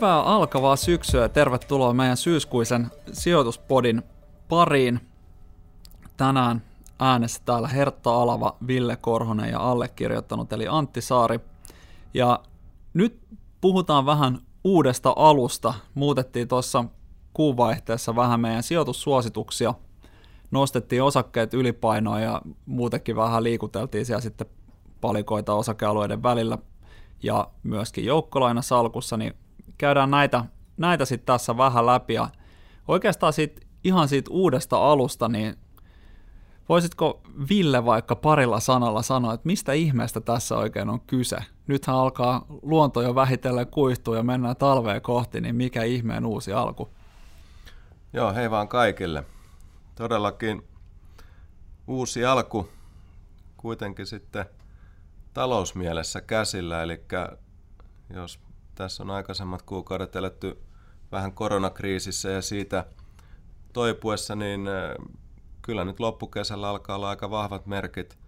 Hyvää alkavaa syksyä ja tervetuloa meidän syyskuisen sijoituspodin pariin. Tänään äänessä täällä Hertta Alava, Ville Korhonen ja allekirjoittanut eli Antti Saari. Ja nyt puhutaan vähän uudesta alusta. Muutettiin tuossa kuunvaihteessa vähän meidän sijoitussuosituksia. Nostettiin osakkeet ylipainoa ja muutenkin vähän liikuteltiin siellä sitten palikoita osakealueiden välillä ja myöskin joukkolainasalkussa, niin käydään näitä sitten tässä vähän läpi. Ja oikeastaan siitä uudesta alusta, niin voisitko Ville vaikka parilla sanalla sanoa, että mistä ihmeestä tässä oikein on kyse? Nythän alkaa luonto jo vähitellen kuihtua ja mennään talveen kohti, niin mikä ihmeen uusi alku? Joo, hei vaan kaikille. Todellakin uusi alku kuitenkin sitten talousmielessä käsillä, eli jos tässä on aikaisemmat kuukaudet eletty vähän koronakriisissä ja siitä toipuessa, niin kyllä nyt loppukesällä alkaa olla aika vahvat merkit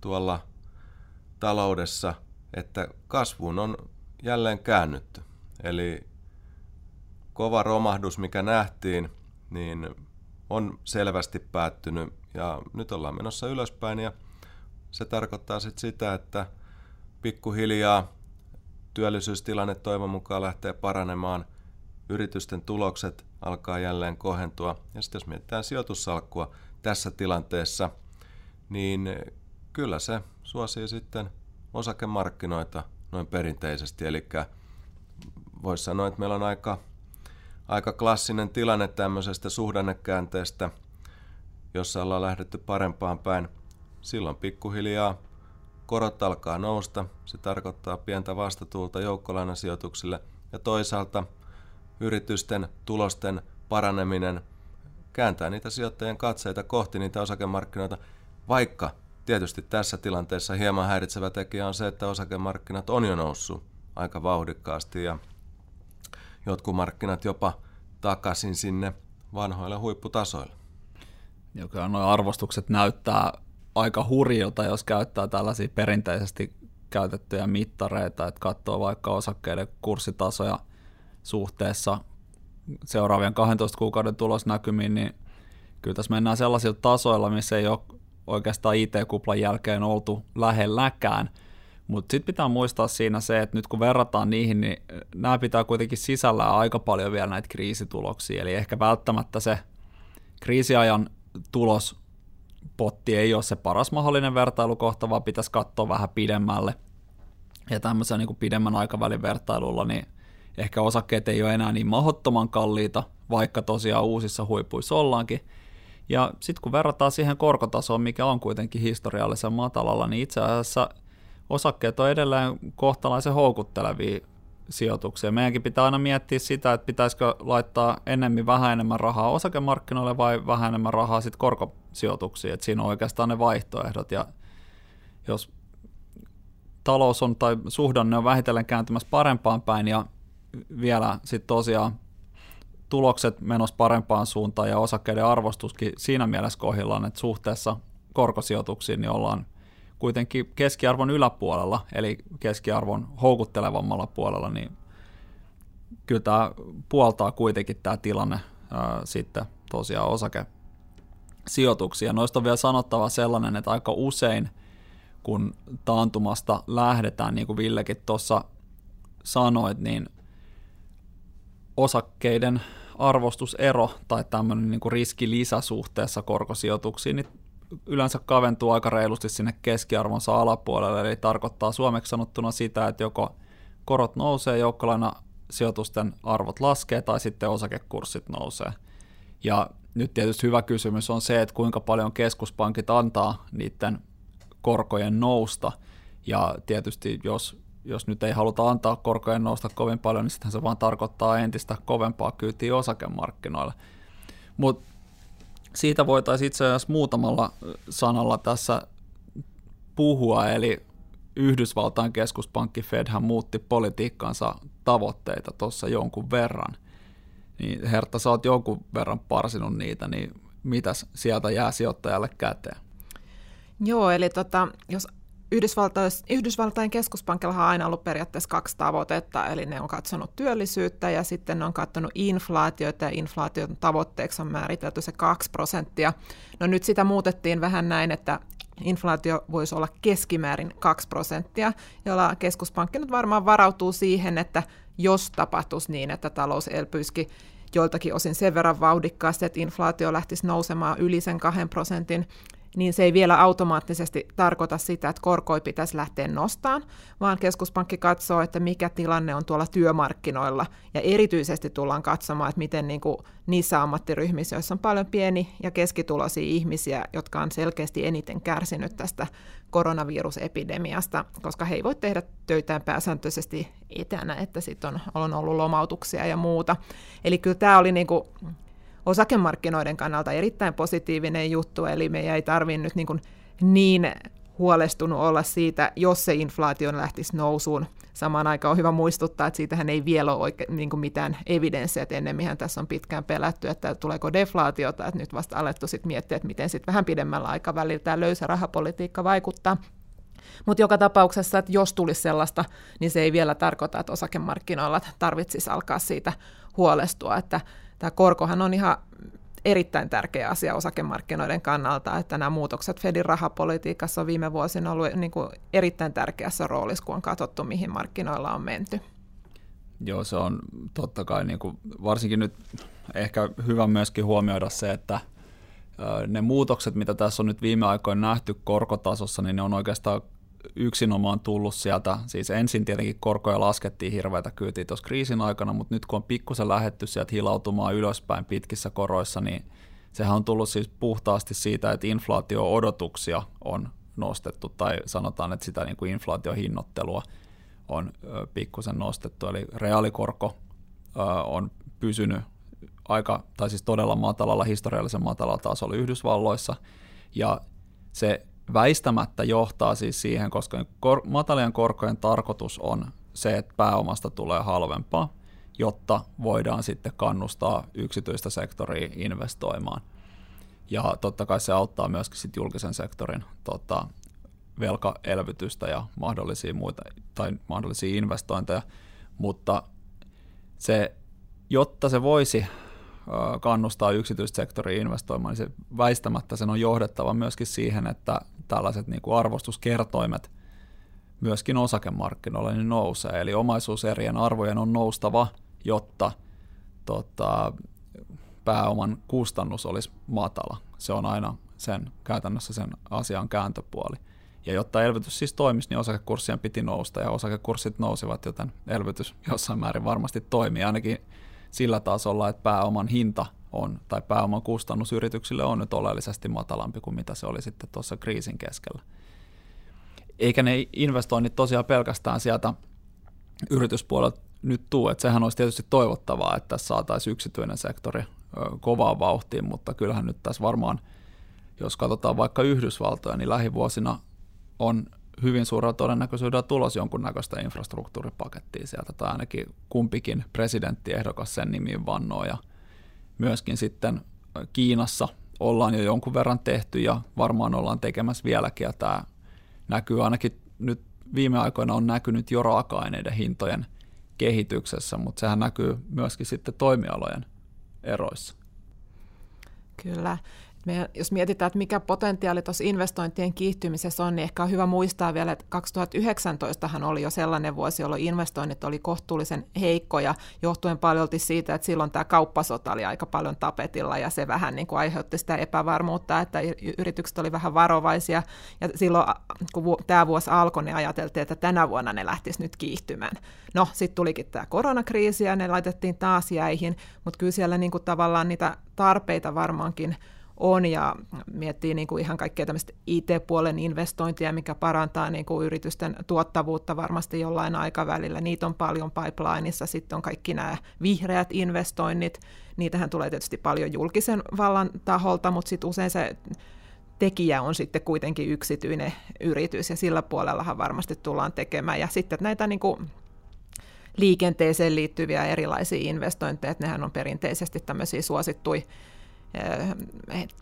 tuolla taloudessa, että kasvuun on jälleen käännytty. Eli kova romahdus, mikä nähtiin, niin on selvästi päättynyt ja nyt ollaan menossa ylöspäin ja se tarkoittaa sitten sitä, että pikkuhiljaa työllisyystilanne toivon mukaan lähtee paranemaan, yritysten tulokset alkaa jälleen kohentua. Ja sitten jos mietitään sijoitussalkkua tässä tilanteessa, niin kyllä se suosii sitten osakemarkkinoita noin perinteisesti. Eli voisi sanoa, että meillä on aika klassinen tilanne tämmöisestä suhdannekäänteestä, jossa ollaan lähdetty parempaan päin. Silloin pikkuhiljaa korot alkaa nousta, se tarkoittaa pientä vastatuulta joukkolainasijoituksille ja toisaalta yritysten tulosten paraneminen kääntää niitä sijoittajien katseita kohti niitä osakemarkkinoita, vaikka tietysti tässä tilanteessa hieman häiritsevä tekijä on se, että osakemarkkinat on jo noussut aika vauhdikkaasti ja jotkut markkinat jopa takaisin sinne vanhoille huipputasoille. Joka nuo arvostukset näyttää aika hurjilta, jos käyttää tällaisia perinteisesti käytettyjä mittareita, että katsoo vaikka osakkeiden kurssitasoja suhteessa seuraavien 12 kuukauden tulosnäkymiin, niin kyllä tässä mennään sellaisilla tasoilla, missä ei ole oikeastaan IT-kuplan jälkeen oltu lähelläkään, mutta sitten pitää muistaa siinä se, että nyt kun verrataan niihin, niin nämä pitää kuitenkin sisällään aika paljon vielä näitä kriisituloksia, eli ehkä välttämättä se kriisiajan tulospotti ei ole se paras mahdollinen vertailukohta, vaan pitäisi katsoa vähän pidemmälle. Ja tämmöisen niin kuin pidemmän aikavälin vertailulla, niin ehkä osakkeet ei ole enää niin mahdottoman kalliita, vaikka tosiaan uusissa huipuissa ollaankin. Ja sitten kun verrataan siihen korkotasoon, mikä on kuitenkin historiallisen matalalla, niin itse asiassa osakkeet on edelleen kohtalaisen houkuttelevia sijoituksia. Meidänkin pitää aina miettiä sitä, että pitäisikö laittaa enemmän vähän enemmän rahaa osakemarkkinoille vai vähän enemmän rahaa sitten korkosijoituksiin. Et siinä on oikeastaan ne vaihtoehdot. Ja jos talous on tai suhdanne on vähitellen kääntymässä parempaan päin ja vielä sitten tosiaan tulokset menossa parempaan suuntaan ja osakkeiden arvostuskin siinä mielessä kohdillaan, että suhteessa korkosijoituksiin niin ollaan kuitenkin keskiarvon yläpuolella, eli keskiarvon houkuttelevammalla puolella, niin kyllä tämä puoltaa kuitenkin tämä tilanne sitten tosiaan osakesijoituksia. Noista on vielä sanottava sellainen, että aika usein, kun taantumasta lähdetään, niin kuin Villekin tuossa sanoit, niin osakkeiden arvostusero tai tämmöinen niin kuin riskilisä suhteessa korkosijoituksiin, niin yleensä kaventuu aika reilusti sinne keskiarvonsa alapuolelle, eli tarkoittaa suomeksi sanottuna sitä, että joko korot nousee, sijoitusten arvot laskee tai sitten osakekurssit nousee. Ja nyt tietysti hyvä kysymys on se, että kuinka paljon keskuspankit antaa niiden korkojen nousta, ja tietysti jos nyt ei haluta antaa korkojen nousta kovin paljon, niin sitten se vaan tarkoittaa entistä kovempaa kyytiä osakemarkkinoilla. Mutta siitä voitaisiin itse asiassa muutamalla sanalla tässä puhua, eli Yhdysvaltain keskuspankki Fedhän muutti politiikkansa tavoitteita tuossa jonkun verran. Niin Hertta, sä oot jonkun verran parsinut niitä, niin mitäs sieltä jää sijoittajalle käteen? Joo, eli jos Yhdysvaltain keskuspankilla on aina ollut periaatteessa kaksi tavoitetta, eli ne on katsonut työllisyyttä ja sitten ne on katsonut inflaatiota, ja inflaation tavoitteeksi on määritelty se 2%. No nyt sitä muutettiin vähän näin, että inflaatio voisi olla keskimäärin 2%, jolla keskuspankki nyt varmaan varautuu siihen, että jos tapahtuisi niin, että talous elpyisikin joiltakin osin sen verran vauhdikkaasti, että inflaatio lähtisi nousemaan yli sen 2%, niin se ei vielä automaattisesti tarkoita sitä, että korkoja pitäisi lähteä nostamaan, vaan keskuspankki katsoo, että mikä tilanne on tuolla työmarkkinoilla, ja erityisesti tullaan katsomaan, että miten niissä ammattiryhmissä, joissa on paljon pieni- ja keskituloisia ihmisiä, jotka on selkeästi eniten kärsinyt tästä koronavirusepidemiasta, koska he ei voi tehdä töitään pääsääntöisesti etänä, että sitten on ollut lomautuksia ja muuta. Eli kyllä tämä oli osakemarkkinoiden kannalta erittäin positiivinen juttu, eli me ei tarvitse nyt niin huolestunut olla siitä, jos se inflaatio lähtisi nousuun. Samaan aikaan on hyvä muistuttaa, että siitähän ei vielä ole mitään evidenssiä, että ennemminhän tässä on pitkään pelätty, että tuleeko deflaatiota, että nyt vasta alettu sitten miettiä, että miten sitten vähän pidemmällä aikavälillä tämä löysä rahapolitiikka vaikuttaa. Mutta joka tapauksessa, että jos tulisi sellaista, niin se ei vielä tarkoita, että osakemarkkinoilla tarvitsisi alkaa siitä huolestua, että tämä korkohan on ihan erittäin tärkeä asia osakemarkkinoiden kannalta, että nämä muutokset Fedin rahapolitiikassa on viime vuosina ollut erittäin tärkeässä roolissa, kun on katsottu, mihin markkinoilla on menty. Joo, se on totta kai varsinkin nyt ehkä hyvä myöskin huomioida se, että ne muutokset, mitä tässä on nyt viime aikoina nähty korkotasossa, niin ne on oikeastaan yksinomaan tullut sieltä, siis ensin tietenkin korkoja laskettiin hirveätä kyytiä tuossa kriisin aikana, mutta nyt kun on pikkusen lähdetty sieltä hilautumaan ylöspäin pitkissä koroissa, niin sehän on tullut siis puhtaasti siitä, että inflaatio-odotuksia on nostettu, tai sanotaan, että sitä inflaatiohinnoittelua on pikkusen nostettu, eli reaalikorko on pysynyt siis todella matalalla, historiallisen matalalla tasolla Yhdysvalloissa, ja se väistämättä johtaa siis siihen, koska matalien korkojen tarkoitus on se, että pääomasta tulee halvempaa, jotta voidaan sitten kannustaa yksityistä sektoria investoimaan. Ja totta kai se auttaa myöskin sit julkisen sektorin velkaelvytystä ja mahdollisia investointeja, mutta jotta se voisi kannustaa yksityistä sektoria investoimaan, niin se väistämättä sen on johdettava myöskin siihen, että tällaiset arvostuskertoimet myöskin osakemarkkinoilla niin nousee. Eli omaisuuserien arvojen on noustava, jotta pääoman kustannus olisi matala. Se on aina käytännössä sen asian kääntöpuoli. Ja jotta elvytys siis toimisi, niin osakekurssien piti nousta, ja osakekurssit nousivat, joten elvytys jossain määrin varmasti toimii, ainakin sillä tasolla, että pääoman hinta on, tai pääoman kustannus yrityksille on nyt oleellisesti matalampi kuin mitä se oli sitten tuossa kriisin keskellä. Eikä ne investoinnit tosiaan pelkästään sieltä yrityspuolelta nyt tuu, että sehän olisi tietysti toivottavaa, että tässä saataisiin yksityinen sektori kovaa vauhtiin, mutta kyllähän nyt tässä varmaan, jos katsotaan vaikka Yhdysvaltoja, niin lähivuosina on hyvin suurella todennäköisyydellä tulos jonkunnäköistä infrastruktuuripakettia sieltä, tai ainakin kumpikin presidenttiehdokas sen nimiin vannoo, ja myöskin sitten Kiinassa ollaan jo jonkun verran tehty, ja varmaan ollaan tekemässä vieläkin, ja tämä näkyy ainakin nyt viime aikoina on näkynyt jo raaka-aineiden hintojen kehityksessä, mutta sehän näkyy myöskin sitten toimialojen eroissa. Kyllä. Jos mietitään, että mikä potentiaali tuossa investointien kiihtymisessä on, niin ehkä on hyvä muistaa vielä, että 2019han oli jo sellainen vuosi, jolloin investoinnit oli kohtuullisen heikkoja, johtuen paljolti siitä, että silloin tämä kauppasota oli aika paljon tapetilla, ja se vähän aiheutti sitä epävarmuutta, että yritykset oli vähän varovaisia, ja silloin kun tämä vuosi alkoi, niin ajateltiin, että tänä vuonna ne lähtisi nyt kiihtymään. No, sitten tulikin tämä koronakriisi, ja ne laitettiin taas jäihin, mutta kyllä siellä tavallaan niitä tarpeita varmaankin on, ja miettii ihan kaikkea tämmöistä IT-puolen investointia, mikä parantaa yritysten tuottavuutta varmasti jollain aikavälillä. Niitä on paljon pipelineissa, sitten on kaikki nämä vihreät investoinnit. Niitähän tulee tietysti paljon julkisen vallan taholta, mutta sitten usein se tekijä on sitten kuitenkin yksityinen yritys, ja sillä puolellahan varmasti tullaan tekemään. Ja sitten näitä liikenteeseen liittyviä erilaisia investointeja, että nehän on perinteisesti tämmöisiä suosittuja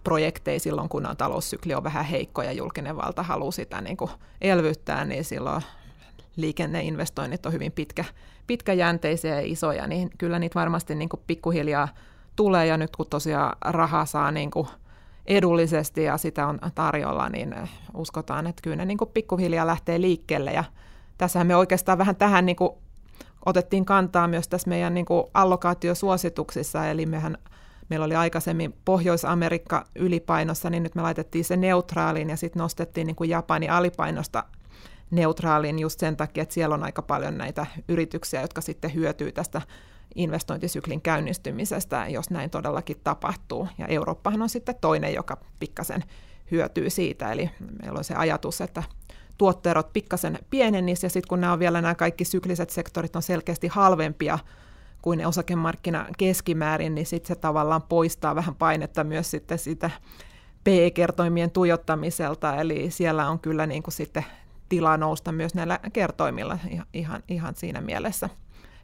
projekteja silloin, kun on taloussykli on vähän heikko ja julkinen valta haluaa sitä niin kuin elvyttää, niin silloin liikenneinvestoinnit on hyvin pitkäjänteisiä ja isoja, niin kyllä niitä varmasti niin kuin pikkuhiljaa tulee, ja nyt kun tosiaan rahaa saa niin kuin edullisesti ja sitä on tarjolla, niin uskotaan, että kyllä ne niin kuin pikkuhiljaa lähtee liikkeelle, ja tässähän me oikeastaan vähän tähän niin kuin otettiin kantaa myös tässä meidän niin kuin allokaatiosuosituksissa, eli meillä oli aikaisemmin Pohjois-Amerikka ylipainossa, niin nyt me laitettiin se neutraaliin ja sitten nostettiin niin kuin Japani alipainosta neutraaliin just sen takia, että siellä on aika paljon näitä yrityksiä, jotka sitten hyötyy tästä investointisyklin käynnistymisestä, jos näin todellakin tapahtuu. Ja Eurooppahan on sitten toinen, joka pikkasen hyötyy siitä. Eli meillä on se ajatus, että tuottoerot pikkasen pienenisivät, ja sitten kun nämä on vielä nämä kaikki sykliset sektorit on selkeästi halvempia kuin ne osakemarkkina keskimäärin, niin sitten se tavallaan poistaa vähän painetta myös sitten sitä PE-kertoimien tuijottamiselta. Eli siellä on kyllä niin kuin sitten tilaa nousta myös näillä kertoimilla ihan siinä mielessä.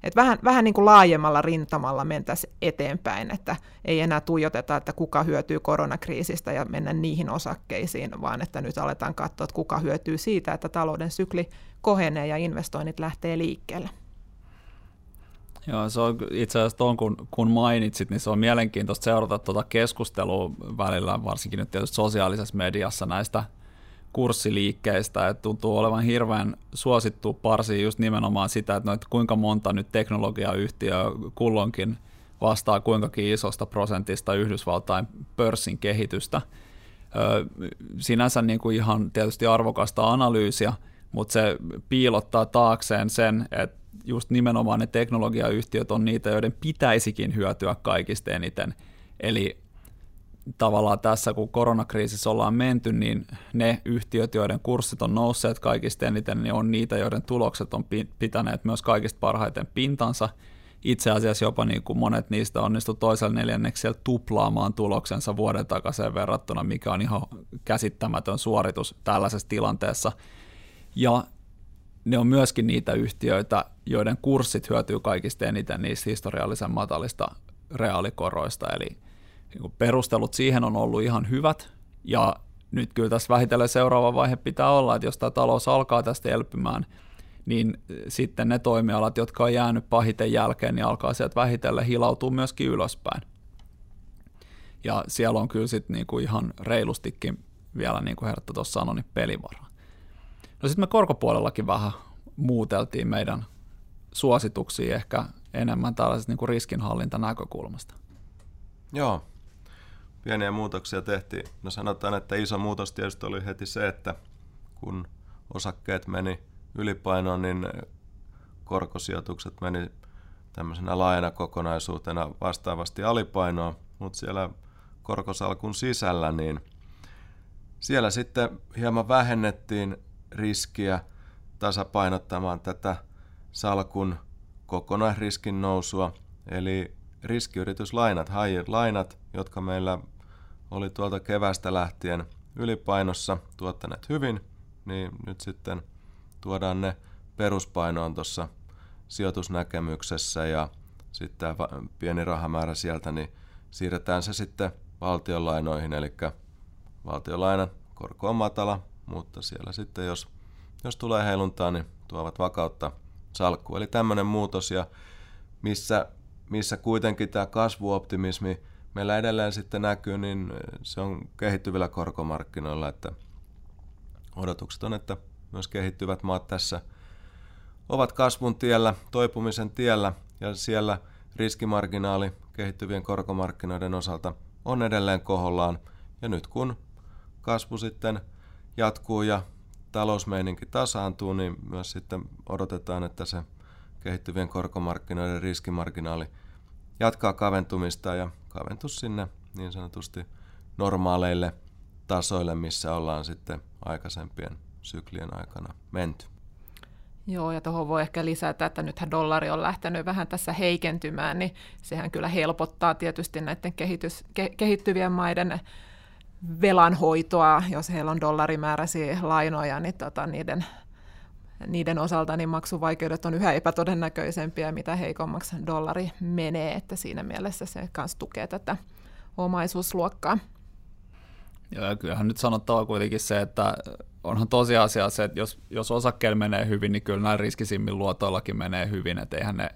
Et vähän niin kuin laajemmalla rintamalla mentäisiin eteenpäin, että ei enää tuijoteta, että kuka hyötyy koronakriisistä ja mennä niihin osakkeisiin, vaan että nyt aletaan katsoa, että kuka hyötyy siitä, että talouden sykli kohenee ja investoinnit lähtee liikkeelle. Joo, se on itse asiassa tuon, kun mainitsit, niin se on mielenkiintoista seurata tuota keskustelua välillä, varsinkin nyt tietysti sosiaalisessa mediassa näistä kurssiliikkeistä, että tuntuu olevan hirveän suosittua parsia just nimenomaan sitä, että kuinka monta nyt teknologiayhtiöä kulloinkin vastaa kuinkakin isosta prosentista Yhdysvaltain pörssin kehitystä. Sinänsä niin kuin ihan tietysti arvokasta analyysiä, mutta se piilottaa taakseen sen, että just nimenomaan ne teknologiayhtiöt on niitä, joiden pitäisikin hyötyä kaikista eniten. Eli tavallaan tässä, kun koronakriisissä ollaan menty, niin ne yhtiöt, joiden kurssit on nousseet kaikista eniten, niin on niitä, joiden tulokset on pitäneet myös kaikista parhaiten pintansa. Itse asiassa jopa niin kuin monet niistä onnistu toisella neljänneksellä tuplaamaan tuloksensa vuoden takaiseen verrattuna, mikä on ihan käsittämätön suoritus tällaisessa tilanteessa. Ja ne on myöskin niitä yhtiöitä, joiden kurssit hyötyy kaikista eniten niistä historiallisen matalista reaalikoroista, eli perustelut siihen on ollut ihan hyvät, ja nyt kyllä tässä vähitellen seuraava vaihe pitää olla, että jos tämä talous alkaa tästä elpymään, niin sitten ne toimialat, jotka on jäänyt pahiten jälkeen, niin alkaa sieltä vähitellen hilautua myöskin ylöspäin. Ja siellä on kyllä sitten niinku ihan reilustikin vielä, niin kuin Hertta tuossa sanoi, niin pelivaraa. No sitten me korkopuolellakin vähän muuteltiin meidän suosituksia ehkä enemmän tällaisesta niinku riskinhallintanäkökulmasta. Joo. Pieniä muutoksia tehtiin. No sanotaan, että iso muutos tietysti oli heti se, että kun osakkeet meni ylipainoon, niin korkosijoitukset meni tämmöisenä laajana kokonaisuutena vastaavasti alipainoon, mutta siellä korkosalkun sisällä, niin siellä sitten hieman vähennettiin riskiä tasapainottamaan tätä salkun kokonaisriskin nousua, eli riskiyrityslainat, lainat, jotka meillä oli tuolta kevästä lähtien ylipainossa tuottaneet hyvin, niin nyt sitten tuodaan ne peruspainoon tuossa sijoitusnäkemyksessä, ja sitten tämä pieni rahamäärä sieltä, niin siirretään se sitten valtionlainoihin, eli valtionlainan korko on matala, mutta siellä sitten jos tulee heiluntaa, niin tuovat vakautta salkkuun. Eli tämmöinen muutos, ja missä kuitenkin tämä kasvuoptimismi meillä edelleen sitten näkyy, niin se on kehittyvillä korkomarkkinoilla, että odotukset on, että myös kehittyvät maat tässä ovat kasvun tiellä, toipumisen tiellä, ja siellä riskimarginaali kehittyvien korkomarkkinoiden osalta on edelleen kohollaan, ja nyt kun kasvu sitten jatkuu ja talousmeininki tasaantuu, niin myös sitten odotetaan, että se kehittyvien korkomarkkinoiden riskimarginaali jatkaa kaventumista ja kaventus sinne niin sanotusti normaaleille tasoille, missä ollaan sitten aikaisempien syklien aikana menty. Joo, ja tuohon voi ehkä lisätä, että nythän dollari on lähtenyt vähän tässä heikentymään, niin sehän kyllä helpottaa tietysti näiden kehittyvien maiden velanhoitoa, jos heillä on dollarimääräisiä lainoja, niin niiden osalta niin maksuvaikeudet on yhä epätodennäköisempiä, mitä heikommaksi dollari menee, että siinä mielessä se myös tukee tätä omaisuusluokkaa. Ja kyllähän nyt sanottava kuitenkin se, että onhan tosiasia se, että jos osakkeella menee hyvin, niin kyllä näin riskisimmin luotoillakin menee hyvin, että eihän ne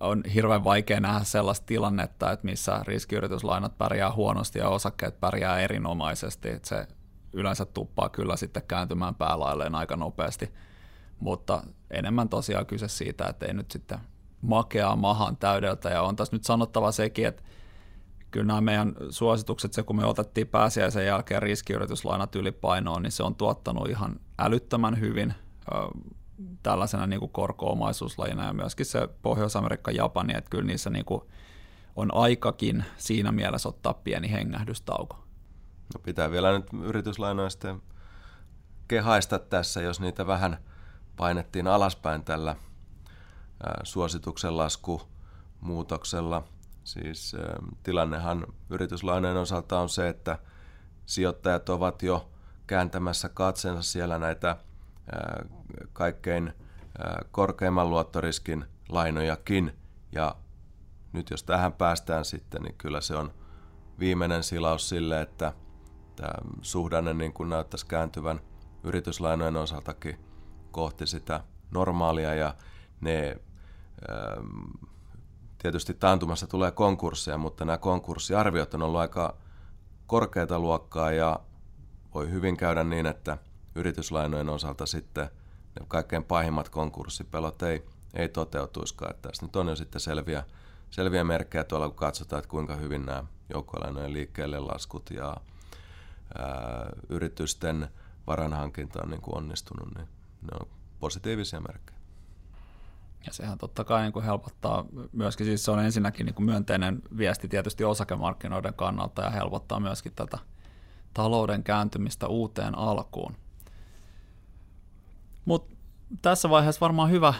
on hirveän vaikea nähdä sellaista tilannetta, että missä riskiyrityslainat pärjää huonosti ja osakkeet pärjää erinomaisesti, että se yleensä tuppaa kyllä sitten kääntymään päälailleen aika nopeasti, mutta enemmän tosiaan kyse siitä, että ei nyt sitten makeaa mahan täydeltä, ja on tässä nyt sanottava sekin, että kyllä nämä meidän suositukset, se kun me otettiin pääsiäisen jälkeen riskiyrityslainat ylipainoon, niin se on tuottanut ihan älyttömän hyvin tällaisena niin kuin korko-omaisuuslajina, ja myöskin se Pohjois-Amerikka, Japani, että kyllä niissä niin kuin on aikakin siinä mielessä ottaa pieni hengähdystauko. No pitää vielä nyt yrityslainoja sitten kehaista tässä, jos niitä vähän painettiin alaspäin tällä suosituksen laskumuutoksella. Siis tilannehan yrityslainojen osalta on se, että sijoittajat ovat jo kääntämässä katseensa siellä näitä kaikkein korkeimman luottoriskin lainojakin. Ja nyt jos tähän päästään sitten, niin kyllä se on viimeinen silaus sille, että tämä suhdanne niin kuin näyttäisi kääntyvän yrityslainojen osaltakin kohti sitä normaalia, ja ne tietysti taantumassa tulee konkursseja, mutta nämä konkurssiarviot on ollut aika korkeata luokkaa, ja voi hyvin käydä niin, että yrityslainojen osalta sitten ne kaikkein pahimmat konkurssipelot ei toteutuisikaan. Tässä nyt on jo sitten selviä merkkejä tuolla, kun katsotaan, että kuinka hyvin nämä joukkolainojen liikkeelle laskut ja yritysten varanhankinta on niin kuin onnistunut, niin ne on positiivisia merkkejä. Ja sehän totta kai niin kuin helpottaa myöskin, siis se on ensinnäkin niin kuin myönteinen viesti tietysti osakemarkkinoiden kannalta ja helpottaa myöskin tätä talouden kääntymistä uuteen alkuun. Mutta tässä vaiheessa varmaan hyvä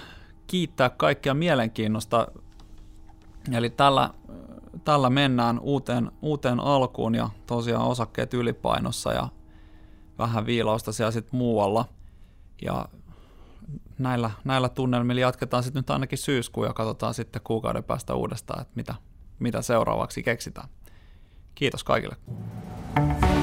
kiittää kaikkia mielenkiinnosta. Eli tällä mennään uuteen alkuun ja tosiaan osakkeet ylipainossa ja vähän viilausta siellä sitten muualla. Ja näillä tunnelmilla jatketaan sitten nyt ainakin syyskuun ja katsotaan sitten kuukauden päästä uudestaan, että mitä seuraavaksi keksitään. Kiitos kaikille.